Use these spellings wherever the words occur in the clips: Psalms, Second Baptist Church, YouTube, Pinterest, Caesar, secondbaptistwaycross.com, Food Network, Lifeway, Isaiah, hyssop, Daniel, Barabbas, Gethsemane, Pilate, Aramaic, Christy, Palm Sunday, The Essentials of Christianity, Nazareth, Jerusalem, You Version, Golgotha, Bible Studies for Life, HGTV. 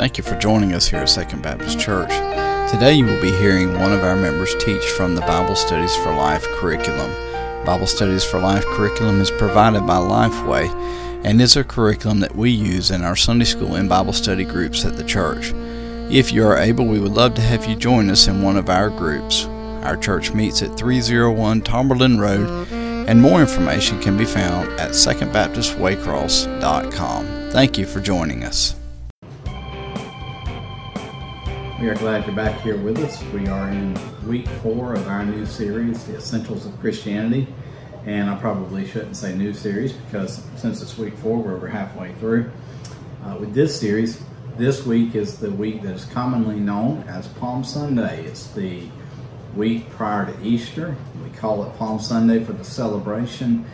Thank you for joining us here at Second Baptist Church. Today you will be hearing one of our members teach from the Bible Studies for Life curriculum. Bible Studies for Life curriculum is provided by Lifeway and is a curriculum that we use in our Sunday school and Bible study groups at the church. If you are able, we would love to have you join us in one of our groups. Our church meets at 301 Tomberlin Road, and more information can be found at secondbaptistwaycross.com. Thank you for joining us. We are glad you're back here with us. We are in week 4 of our new series, The Essentials of Christianity. And I probably shouldn't say new series because since it's week 4, we're over halfway through. With this series, this week is the week that is commonly known as Palm Sunday. It's the week prior to Easter. We call it Palm Sunday for the celebration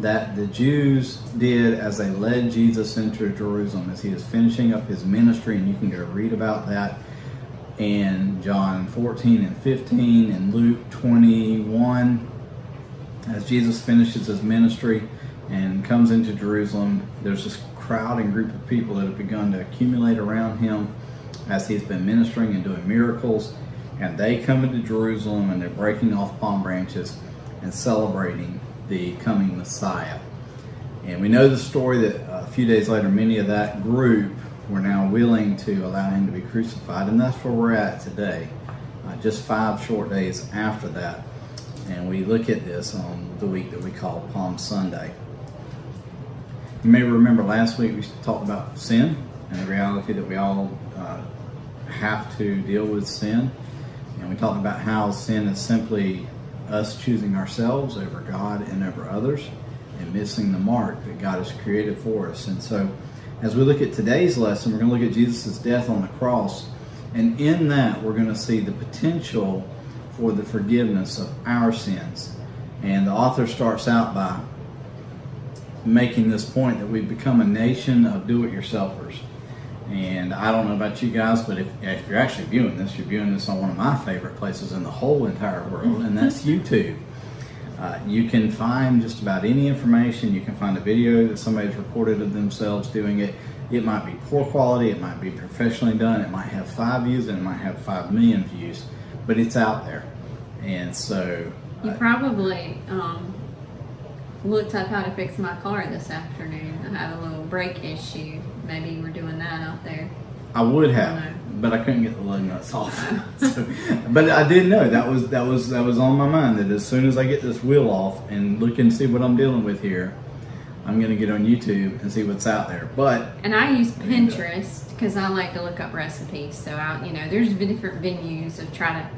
that the Jews did as they led Jesus into Jerusalem as he was finishing up his ministry. And you can go read about that in John 14 and 15 and Luke 21. As Jesus finishes his ministry and comes into Jerusalem, there's this crowd and group of people that have begun to accumulate around him as he's been ministering and doing miracles, and they come into Jerusalem and they're breaking off palm branches and celebrating the coming Messiah. And we know the story that a few days later many of that group were now willing to allow him to be crucified, and that's where we're at today, just 5 short days after that. And we look at this on the week that we call Palm Sunday. You may remember last week we talked about sin and the reality that we all have to deal with sin. And we talked about how sin is simply us choosing ourselves over God and over others and missing the mark that God has created for us. And so as we look at today's lesson, we're going to look at Jesus' death on the cross. And in that, we're going to see the potential for the forgiveness of our sins. And the author starts out by making this point that we've become a nation of do-it-yourselfers. And I don't know about you guys, but if you're actually viewing this, you're viewing this on one of my favorite places in the whole entire world, and that's YouTube. You can find just about any information. You can find a video that somebody's recorded of themselves doing it. It might be poor quality, it might be professionally done, it might have 5 views, and it might have 5 million views, but it's out there. And so you probably looked up how to fix my car this afternoon. I had a little brake issue. Maybe you were doing that out there. I would have, but I couldn't get the lug nuts off. So, but I did know that was on my mind that as soon as I get this wheel off and look and see what I'm dealing with here, I'm gonna get on YouTube and see what's out there. And I use Pinterest because I like to look up recipes. So there's different venues of trying to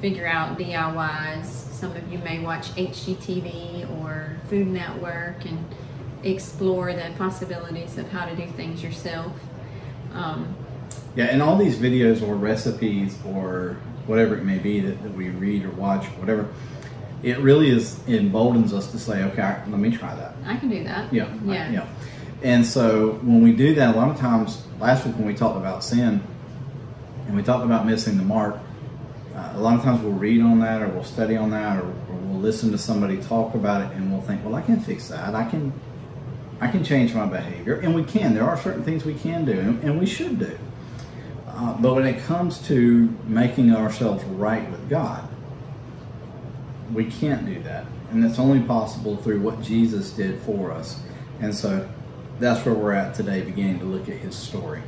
figure out DIYs. Some of you may watch HGTV or Food Network and explore the possibilities of how to do things yourself. Yeah, and all these videos or recipes or whatever it may be that we read or watch, whatever, it really emboldens us to say, okay, let me try that. I can do that. Yeah. And so when we do that, a lot of times, last week when we talked about sin and we talked about missing the mark, a lot of times we'll read on that or we'll study on that or we'll listen to somebody talk about it and we'll think, well, I can fix that. I can change my behavior. And we can. There are certain things we can do and we should do. But when it comes to making ourselves right with God, we can't do that. And it's only possible through what Jesus did for us. And so that's where we're at today, beginning to look at his story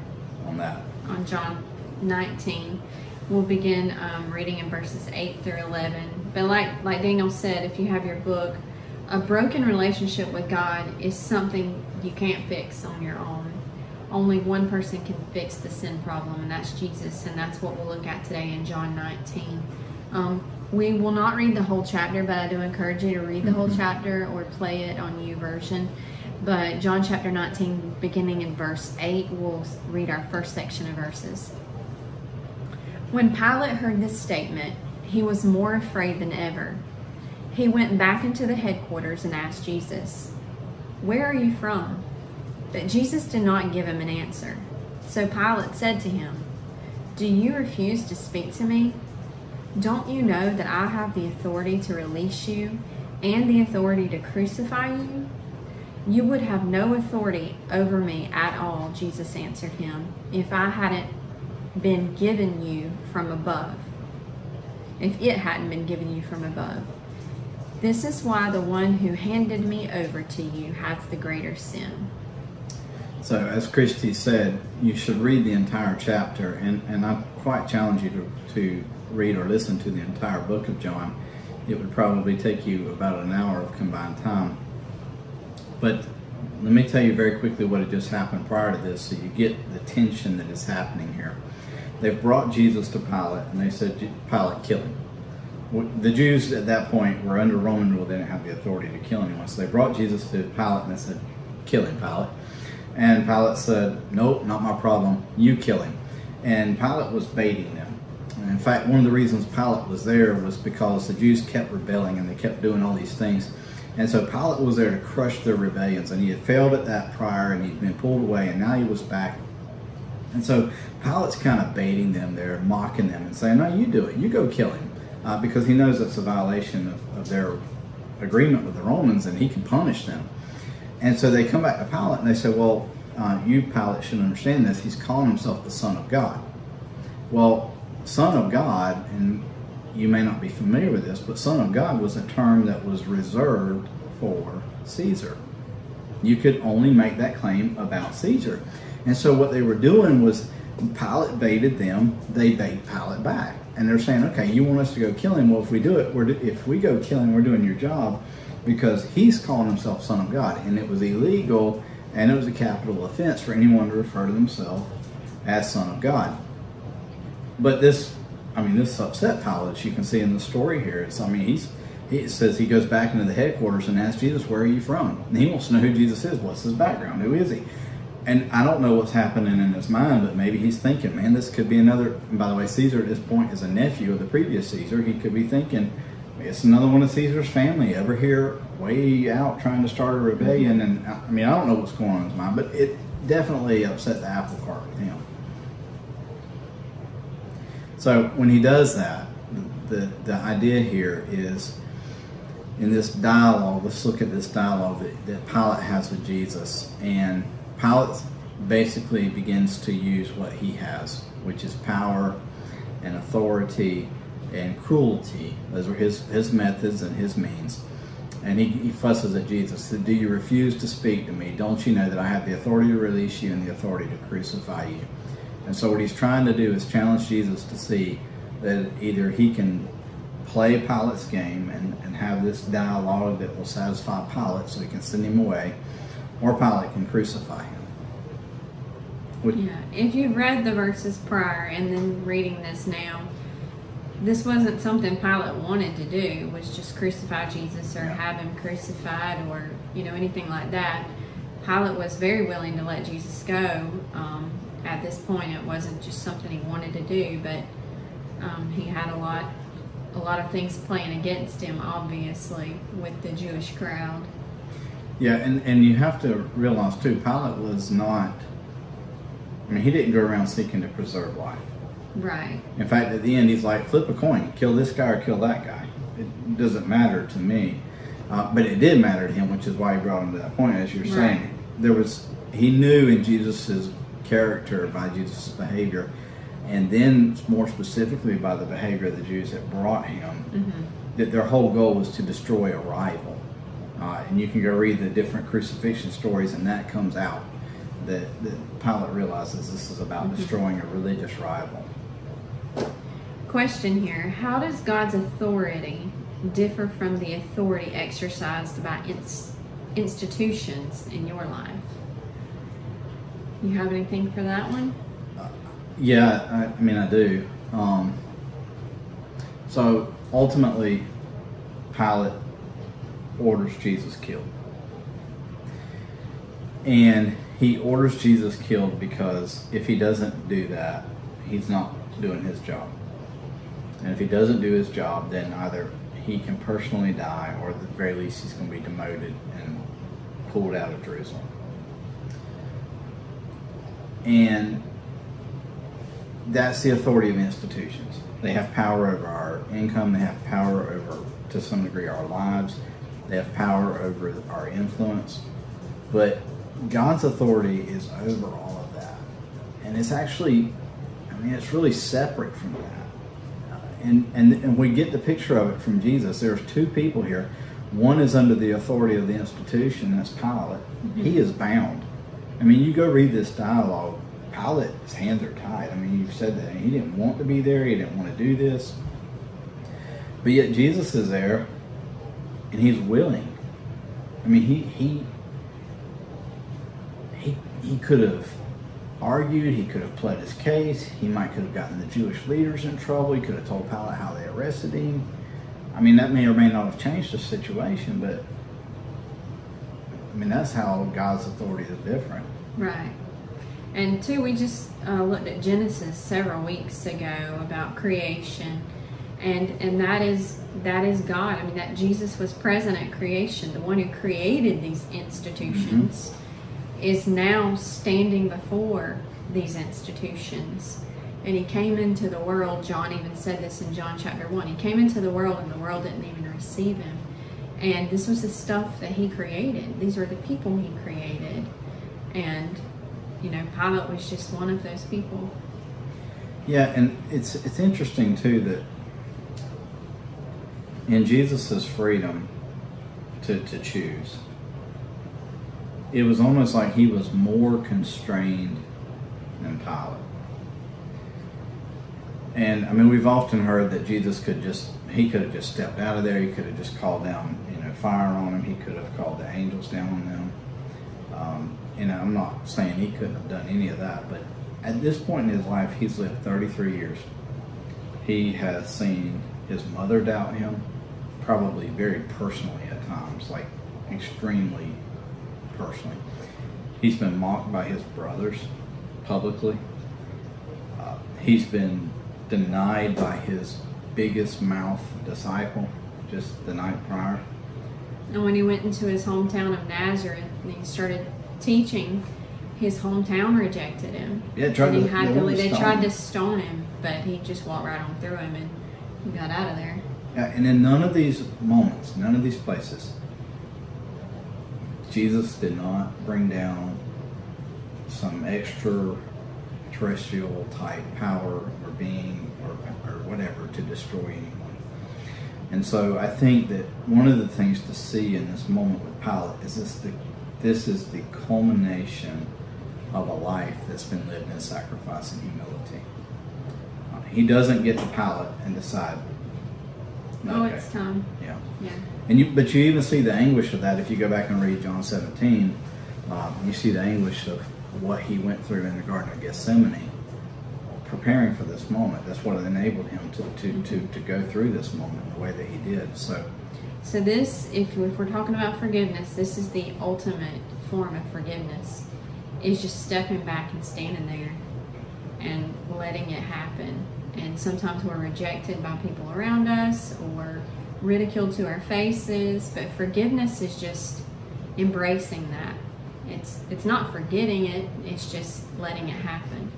on that. On John 19, we'll begin reading in verses 8 through 11. But like Daniel said, if you have your book, a broken relationship with God is something you can't fix on your own. Only one person can fix the sin problem, and that's Jesus, and that's what we'll look at today in John 19. We will not read the whole chapter, but I do encourage you to read the whole chapter or play it on You Version. But John chapter 19, beginning in verse 8, we'll read our first section of verses. When Pilate heard this statement, he was more afraid than ever. He went back into the headquarters and asked Jesus, "Where are you from?" But Jesus did not give him an answer. So Pilate said to him, "Do you refuse to speak to me? Don't you know that I have the authority to release you and the authority to crucify you? You would have no authority over me at all," Jesus answered him, "if I hadn't been given you from above, if it hadn't been given you from above. This is why the one who handed me over to you has the greater sin. So as Christy said, you should read the entire chapter, and I quite challenge you to read or listen to the entire book of John. It would probably take you about an hour of combined time. But let me tell you very quickly what had just happened prior to this, so you get the tension that is happening here. They've brought Jesus to Pilate, and they said, Pilate, kill him. The Jews at that point were under Roman rule. They didn't have the authority to kill anyone. So they brought Jesus to Pilate, and they said, kill him, Pilate. And Pilate said, nope, not my problem. You kill him. And Pilate was baiting them. And in fact, one of the reasons Pilate was there was because the Jews kept rebelling, and they kept doing all these things. And so Pilate was there to crush their rebellions. And he had failed at that prior, and he'd been pulled away, and now he was back. And so Pilate's kind of baiting them there, mocking them, and saying, no, you do it. You go kill him. Because he knows it's a violation of their agreement with the Romans, and he can punish them. And so they come back to Pilate, and they say, well, you, Pilate, should understand this. He's calling himself the Son of God. Well, Son of God, and you may not be familiar with this, but Son of God was a term that was reserved for Caesar. You could only make that claim about Caesar. And so what they were doing was Pilate baited them, they bait Pilate back. And they're saying, okay, you want us to go kill him. Well, if we do it, if we go kill him, we're doing your job, because he's calling himself Son of God. And it was illegal, and it was a capital offense for anyone to refer to themselves as Son of God. But this upset Pilate, as you can see in the story here. It says he goes back into the headquarters and asks Jesus, where are you from? And he wants to know who Jesus is. What's his background? Who is he? And I don't know what's happening in his mind, but maybe he's thinking, man, this could be another. And by the way, Caesar at this point is a nephew of the previous Caesar. He could be thinking, it's another one of Caesar's family over here, way out trying to start a rebellion. And I don't know what's going on in his mind, but it definitely upset the apple cart with him. So when he does that, the idea here is, in this dialogue, let's look at this dialogue that Pilate has with Jesus. And Pilate basically begins to use what he has, which is power and authority and cruelty. Those were his methods and his means. And he fusses at Jesus. Said, do you refuse to speak to me? Don't you know that I have the authority to release you and the authority to crucify you? And so what he's trying to do is challenge Jesus to see that either he can play Pilate's game and have this dialogue that will satisfy Pilate so he can send him away, or Pilate can crucify him. If you've read the verses prior and then reading this now, this wasn't something Pilate wanted to do, was just crucify Jesus or have him crucified or anything like that. Pilate was very willing to let Jesus go. At this point, it wasn't just something he wanted to do, but he had a lot of things playing against him, obviously, with the Jewish crowd. Yeah, and you have to realize, too, Pilate was not, he didn't go around seeking to preserve life. Right. In fact, at the end, he's like, flip a coin, kill this guy or kill that guy. It doesn't matter to me. But it did matter to him, which is why he brought him to that point, as you're saying. He knew in Jesus' character, by Jesus' behavior, and then more specifically by the behavior of the Jews that brought him, that their whole goal was to destroy a rival. And you can go read the different crucifixion stories, and that comes out that Pilate realizes this is about destroying a religious rival. Question here: how does God's authority differ from the authority exercised by institutions in your life? You have anything for that one? I do. So ultimately, Pilate orders Jesus killed. And he orders Jesus killed because if he doesn't do that, he's not doing his job. And if he doesn't do his job, then either he can personally die, or at the very least he's going to be demoted and pulled out of Jerusalem. And that's the authority of institutions. They have power over our income. They have power over, to some degree, our lives. They have power over our influence. But God's authority is over all of that. And it's actually, I mean, it's really separate from that. And we get the picture of it from Jesus. There's two people here. One is under the authority of the institution, that's Pilate. He is bound. I mean, you go read this dialogue, Pilate's hands are tied. I mean, you've said that. He didn't want to be there. He didn't want to do this. But yet Jesus is there, and he's willing. I mean, he could have argued. He could have pled his case. He might could have gotten the Jewish leaders in trouble. He could have told Pilate how they arrested him. I mean, that may or may not have changed the situation, but I mean, that's how God's authority is different. Right. And two, we just looked at Genesis several weeks ago about creation, and that is God. I mean, that Jesus was present at creation. The one who created these institutions is now standing before these institutions. And he came into the world, John even said this in John chapter 1, he came into the world and the world didn't even receive him. And this was the stuff that he created. These were the people he created. And, you know, Pilate was just one of those people. Yeah, and it's interesting too that in Jesus's freedom to choose, it was almost like he was more constrained than Pilate. And I mean, we've often heard that Jesus could have just stepped out of there. He could have just called down, you know, fire on him. He could have called the angels down on them. And I'm not saying he couldn't have done any of that, but at this point in his life, he's lived 33 years. He has seen his mother doubt him, probably very personally at times, like extremely personally. He's been mocked by his brothers publicly. He's been denied by his biggest mouth disciple just the night prior. And when he went into his hometown of Nazareth and he started teaching, his hometown rejected him. Yeah, they tried to stone him, but he just walked right on through him and he got out of there. Yeah, and in none of these moments, none of these places, Jesus did not bring down some extraterrestrial type power or being or whatever to destroy anyone. And so I think that one of the things to see in this moment with Pilate is this is the culmination of a life that's been lived in sacrifice and humility. He doesn't get to Pilate and decide, oh, okay, it's time. Yeah. Yeah. And but you even see the anguish of that if you go back and read John 17. You see the anguish of what he went through in the Garden of Gethsemane, preparing for this moment. That's what enabled him to go through this moment the way that he did. So this, if we're talking about forgiveness, this is the ultimate form of forgiveness, is just stepping back and standing there and letting it happen. And sometimes we're rejected by people around us or ridiculed to our faces, but forgiveness is just embracing that. It's not forgetting it, it's just letting it happen.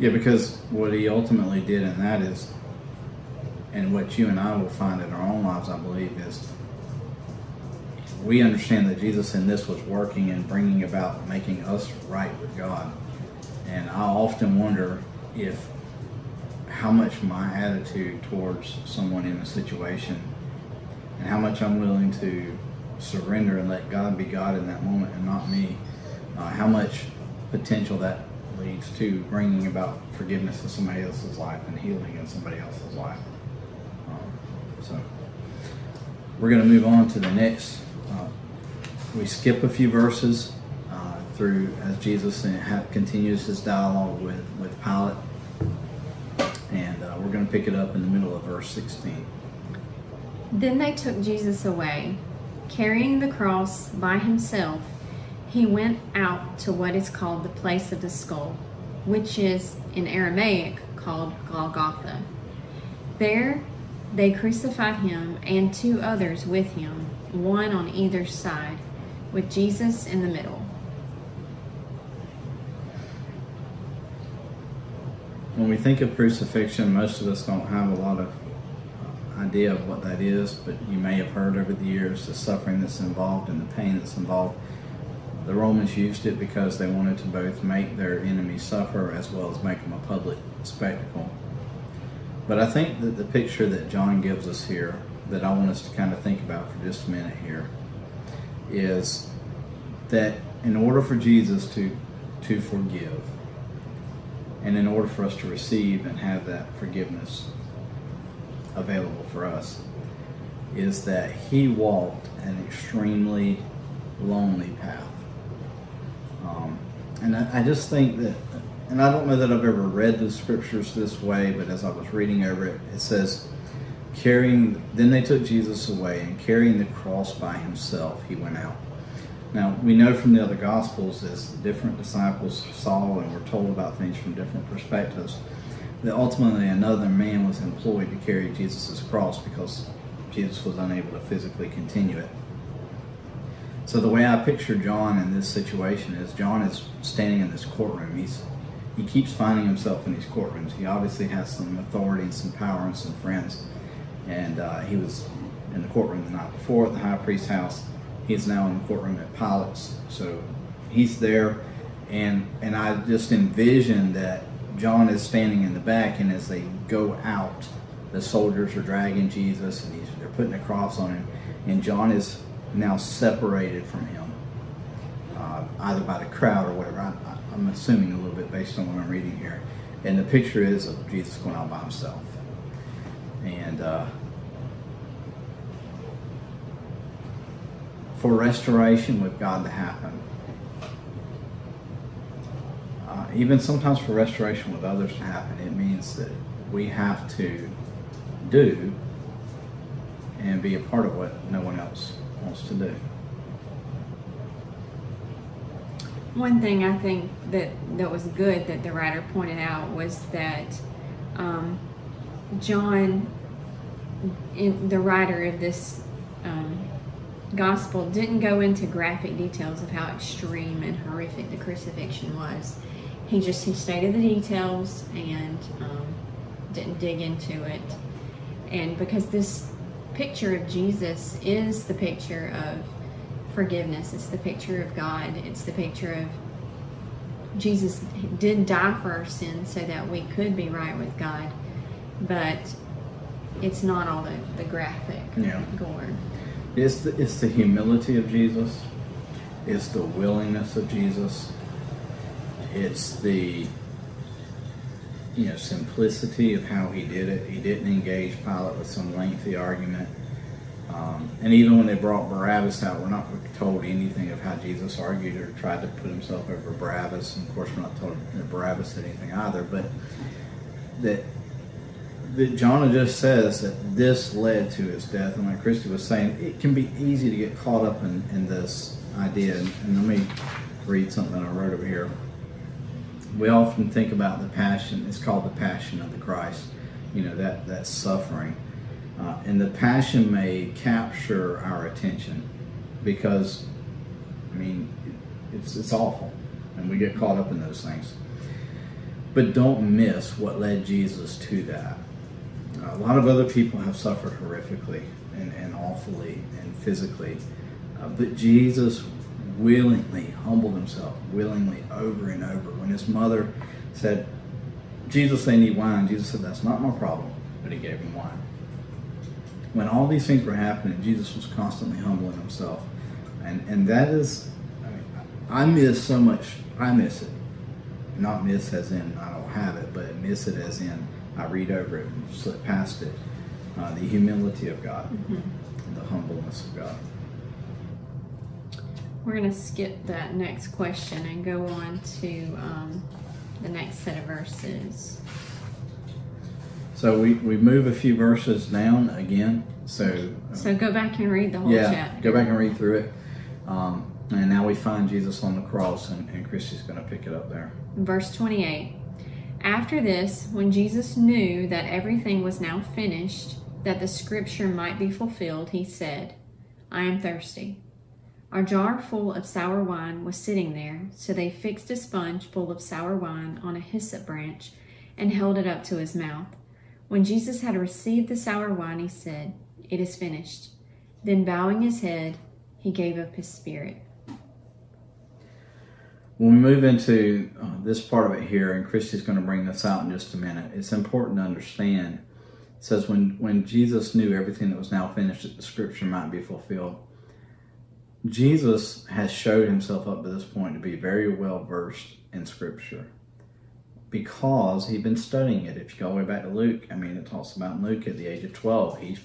Yeah, because what he ultimately did in that is, and what you and I will find in our own lives, I believe, is we understand that Jesus in this was working and bringing about making us right with God. And I often wonder if how much my attitude towards someone in a situation and how much I'm willing to surrender and let God be God in that moment and not me, how much potential that leads to bringing about forgiveness in somebody else's life and healing in somebody else's life. So we're going to move on to the next. We skip a few verses through as Jesus continues his dialogue with Pilate, and we're going to pick it up in the middle of verse 16. Then they took Jesus away. Carrying the cross by himself, he went out to what is called the place of the skull, which is in Aramaic called Golgotha. There they crucified him and two others with him, one on either side, with Jesus in the middle. When we think of crucifixion, most of us don't have a lot of idea of what that is, but you may have heard over the years the suffering that's involved and the pain that's involved. The Romans used it because they wanted to both make their enemies suffer as well as make them a public spectacle. But I think that the picture that John gives us here, that I want us to kind of think about for just a minute here, is that in order for Jesus to forgive, and in order for us to receive and have that forgiveness available for us, is that he walked an extremely lonely path. And I just think that, and I don't know that I've ever read the scriptures this way, but as I was reading over it, it says, then they took Jesus away, and carrying the cross by himself, he went out. Now, we know from the other Gospels, as different disciples saw and were told about things from different perspectives, that ultimately another man was employed to carry Jesus' cross because Jesus was unable to physically continue it. So the way I picture John in this situation is John is standing in this courtroom. He keeps finding himself in these courtrooms. He obviously has some authority and some power and some friends. And he was in the courtroom the night before at the high priest's house. He's now in the courtroom at Pilate's. So he's there, and I just envision that John is standing in the back, and as they go out, the soldiers are dragging Jesus, and they're putting a cross on him, and John is now separated from him, either by the crowd or whatever. I'm assuming a little bit based on what I'm reading here. And the picture is of Jesus going out by himself. And for restoration with God to happen, even sometimes for restoration with others to happen, it means that we have to do and be a part of what no one else wants to do. One thing I think that was good that the writer pointed out was that John, the writer of this gospel, didn't go into graphic details of how extreme and horrific the crucifixion was. He stated the details and didn't dig into it. And because this picture of Jesus is the picture of forgiveness, it's the picture of God, it's the picture of Jesus did die for our sins so that we could be right with God, but it's not all the graphic gore. It's the humility of Jesus, it's the willingness of Jesus, it's the simplicity of how he did it. He didn't engage Pilate with some lengthy argument. And even when they brought Barabbas out, we're not told anything of how Jesus argued or tried to put himself over Barabbas. And of course, we're not told that Barabbas did anything either. But that John just says that this led to his death. And like Christy was saying, it can be easy to get caught up in this idea. And let me read something I wrote over here. We often think about the passion. It's called the passion of the Christ. That suffering. And the passion may capture our attention because, it's awful. And we get caught up in those things. But don't miss what led Jesus to that. A lot of other people have suffered horrifically and awfully and physically. But Jesus willingly humbled himself, willingly, over and over. When his mother said, Jesus, they need wine, Jesus said, that's not my problem. But he gave him wine. When all these things were happening, Jesus was constantly humbling himself. And that is, I miss so much. I miss it. Not miss as in I don't have it, but miss it as in I read over it and slip past it. The humility of God, and the humbleness of God. We're going to skip that next question and go on to the next set of verses. So we move a few verses down again. So go back and read the whole chapter. Go back and read through it. And now we find Jesus on the cross, and Christy's going to pick it up there. Verse 28. After this, when Jesus knew that everything was now finished, that the scripture might be fulfilled, he said, I am thirsty. A jar full of sour wine was sitting there, so they fixed a sponge full of sour wine on a hyssop branch and held it up to his mouth. When Jesus had received the sour wine, he said, It is finished. Then bowing his head, he gave up his spirit. When we move into this part of it here, and Christy's going to bring this out in just a minute, it's important to understand. It says, when Jesus knew everything that was now finished, that the scripture might be fulfilled. Jesus has showed himself up to this point to be very well versed in scripture, because he'd been studying it. If you go all the way back to Luke, I mean, it talks about Luke at the age of 12. He's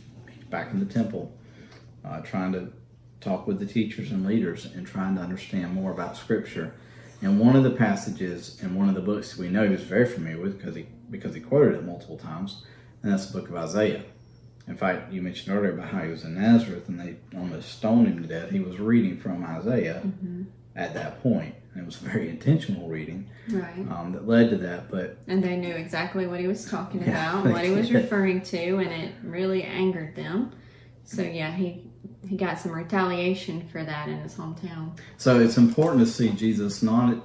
back in the temple trying to talk with the teachers and leaders and trying to understand more about scripture. And one of the passages in one of the books that we know he was very familiar with because he quoted it multiple times, and that's the book of Isaiah. In fact, you mentioned earlier about how he was in Nazareth and they almost stoned him to death. He was reading from Isaiah at that point. And it was very intentional reading that led to that. And they knew exactly what he was talking about, what he was referring to, and it really angered them. So, yeah, he got some retaliation for that in his hometown. So it's important to see Jesus not...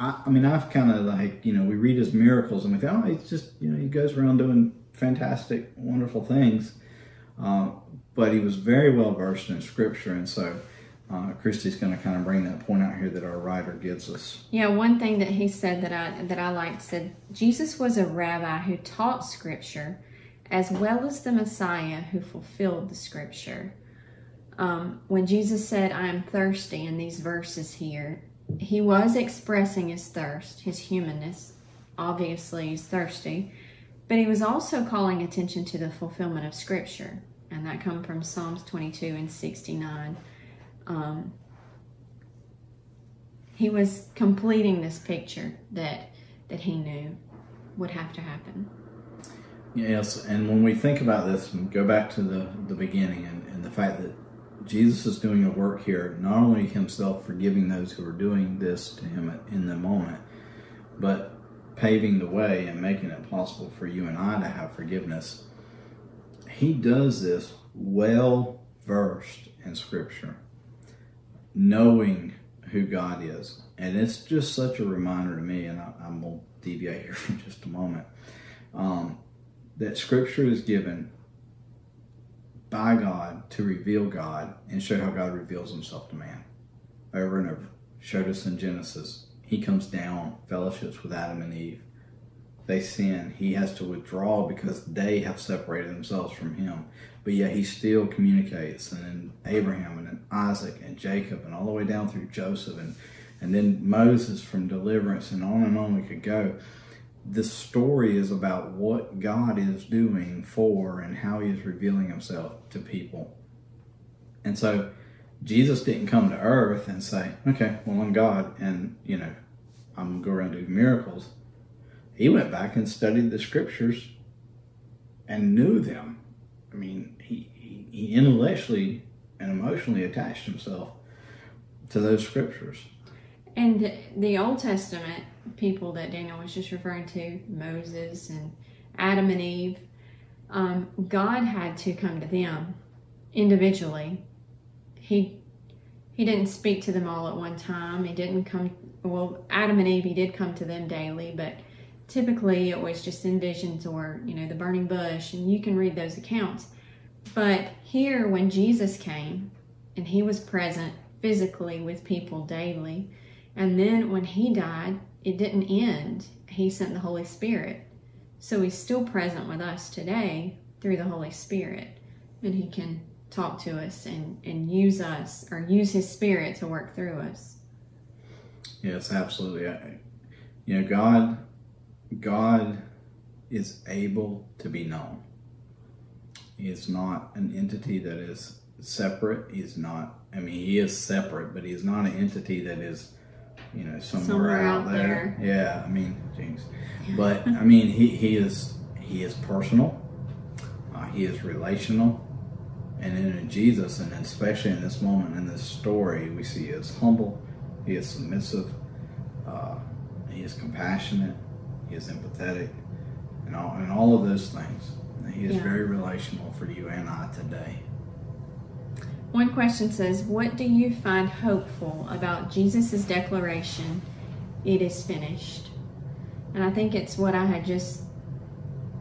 I mean, I've kind of like, you know, we read his miracles and we think, oh, he's just, you know, he goes around doing fantastic, wonderful things. But he was very well versed in scripture. And so Christy's going to kind of bring that point out here that our writer gives us. Yeah, one thing that he said that I liked said, Jesus was a rabbi who taught scripture as well as the Messiah who fulfilled the scripture. When Jesus said, I am thirsty in these verses here, he was expressing his thirst, his humanness. Obviously, he's thirsty. But he was also calling attention to the fulfillment of Scripture. And that comes from Psalms 22 and 69. He was completing this picture that he knew would have to happen. Yes, and when we think about this, and go back to the beginning and the fact that Jesus is doing a work here, not only himself forgiving those who are doing this to him in the moment, but paving the way and making it possible for you and I to have forgiveness. He does this well versed in scripture, knowing who God is. And it's just such a reminder to me, and I'm going to deviate here for just a moment, that scripture is given by God to reveal God and show how God reveals himself to man. Over and over. Showed us in Genesis. He comes down, fellowships with Adam and Eve. They sin. He has to withdraw because they have separated themselves from him. But yet he still communicates. And then Abraham and then Isaac and Jacob and all the way down through Joseph and then Moses from deliverance and on we could go. This story is about what God is doing for and how he is revealing himself to people. And so Jesus didn't come to earth and say, okay, well, I'm God and, you know, I'm going to go around and do miracles. He went back and studied the scriptures and knew them. I mean, he intellectually and emotionally attached himself to those scriptures. And the Old Testament people that Daniel was just referring to, Moses and Adam and Eve, God had to come to them individually. He didn't speak to them all at one time. He didn't come, well, Adam and Eve, he did come to them daily, but typically it was just in visions or, you know, the burning bush, and you can read those accounts. But here, when Jesus came and he was present physically with people daily, and then when he died, it didn't end. He sent the Holy Spirit. So he's still present with us today through the Holy Spirit. And he can talk to us and use us or use his spirit to work through us. Yes, absolutely. You know, God is able to be known. He is not an entity that is separate. He's not, I mean, he is separate, but he's not an entity that is, you know, somewhere out there. Yeah, I mean, James. But, I mean, he is personal. He is relational. And in Jesus, and especially in this moment, in this story, we see he is humble. He is submissive. He is compassionate. He is empathetic. And all of those things. He is very relational for you and I today. One question says, what do you find hopeful about Jesus' declaration, it is finished? And I think it's what I had just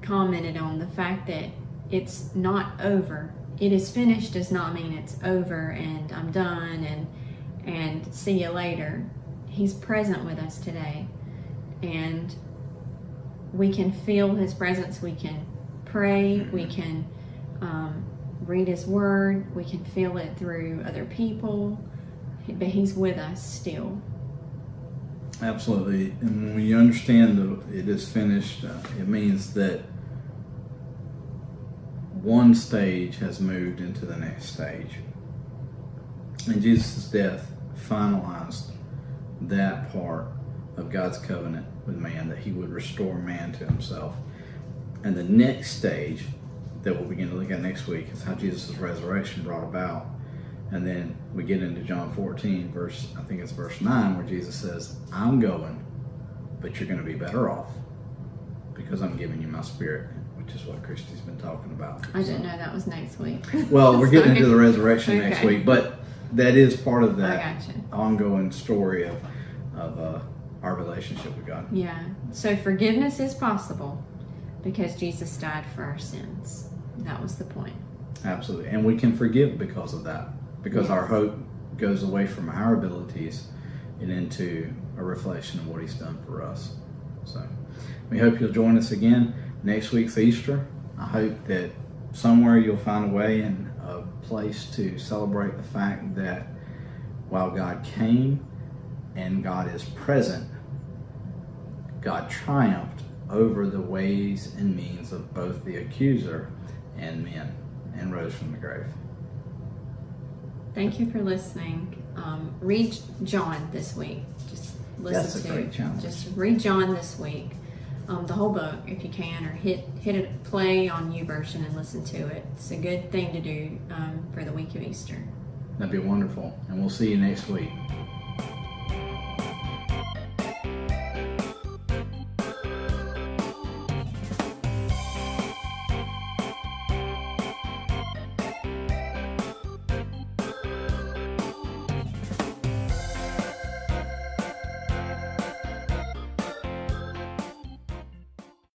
commented on, the fact that it's not over. It is finished does not mean it's over and I'm done and see you later. He's present with us today, and we can feel His presence. We can pray, we can read His Word, we can feel it through other people, but He's with us still. Absolutely. And when you understand that it is finished, it means that one stage has moved into the next stage. And Jesus' death finalized that part of God's covenant with man, that He would restore man to Himself. And the next stage that we'll begin to look at next week is how Jesus' resurrection brought about. And then we get into John 14, verse 9, where Jesus says, "I'm going, but you're going to be better off because I'm giving you my Spirit," which is what Christy's been talking about. I didn't know that was next week. Well, we're getting into the resurrection next week, but that is part of that ongoing story of our relationship with God. Yeah. So forgiveness is possible because Jesus died for our sins. That was the point. Absolutely. And we can forgive because of that. Because our hope goes away from our abilities and into a reflection of what He's done for us. So we hope you'll join us again. Next week's Easter. I hope that somewhere you'll find a way and a place to celebrate the fact that while God came and God is present, God triumphed over the ways and means of both the accuser and men and rose from the grave. Thank you for listening. Read John this week. Just listen. That's a great challenge. Just read John this week, the whole book if you can, or hit a play on You Version and listen to it. It's a good thing to do for the week of Easter. That'd be wonderful, and we'll see you next week.